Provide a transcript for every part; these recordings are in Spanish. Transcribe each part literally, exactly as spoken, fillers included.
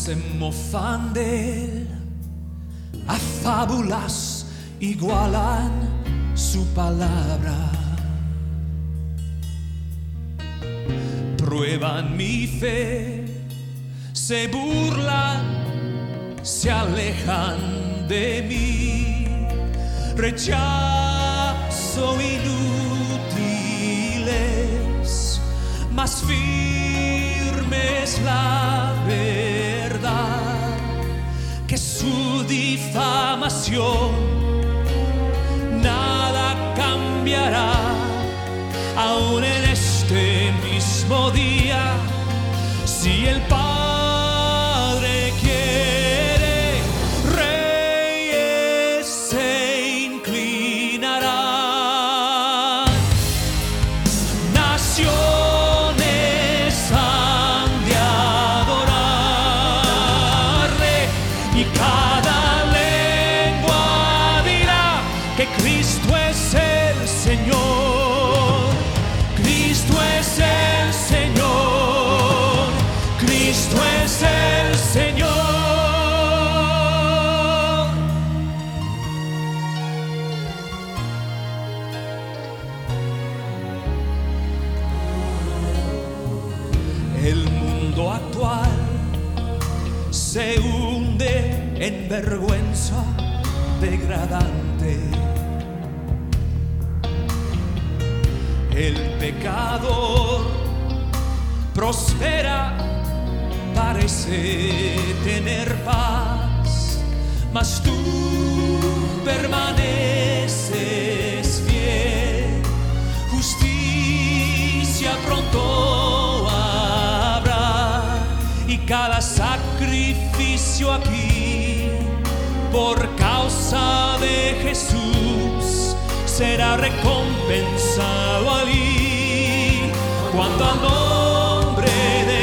se mofan de él, a fábulas igualan su palabra. Prueban mi fe, se burlan, se alejan de mí. Rechazo inútiles, mas firme es la verdad, que su difamación nada cambiará. Aún en este mismo día, si el Padre quiere, reyes se inclinarán, naciones han de adorarle, y cada lengua dirá que Cristo es el Señor. Cristo es el Señor. El mundo actual se hunde en vergüenza degradante. El pecador prospera, parece tener paz, mas tú permaneces fiel. Justicia pronto habrá, y cada sacrificio aquí, por causa de Jesús, será recompensado allí, cuando al nombre de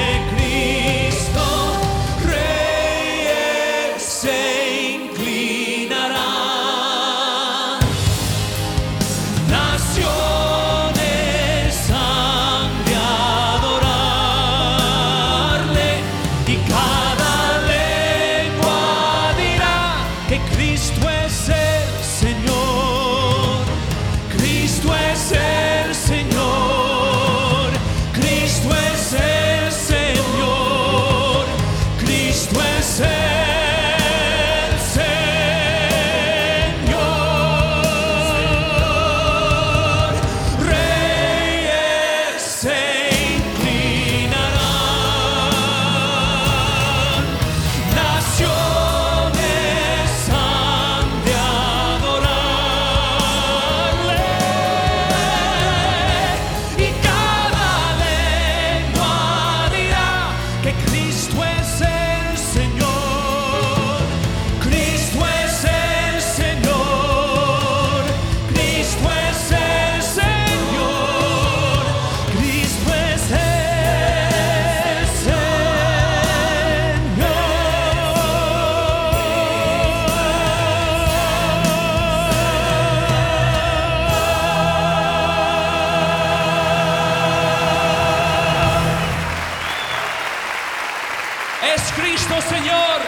es Cristo Señor.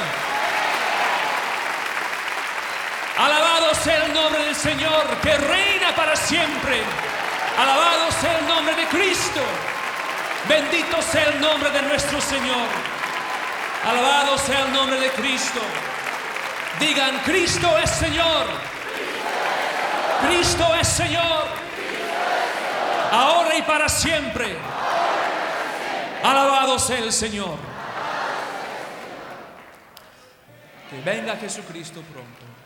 Alabado sea el nombre del Señor, que reina para siempre. Alabado sea el nombre de Cristo. Bendito sea el nombre de nuestro Señor. Alabado sea el nombre de Cristo. Digan: Cristo es Señor. Cristo es Señor. Ahora y para siempre. Alabado sea el Señor. Que venga Jesucristo pronto.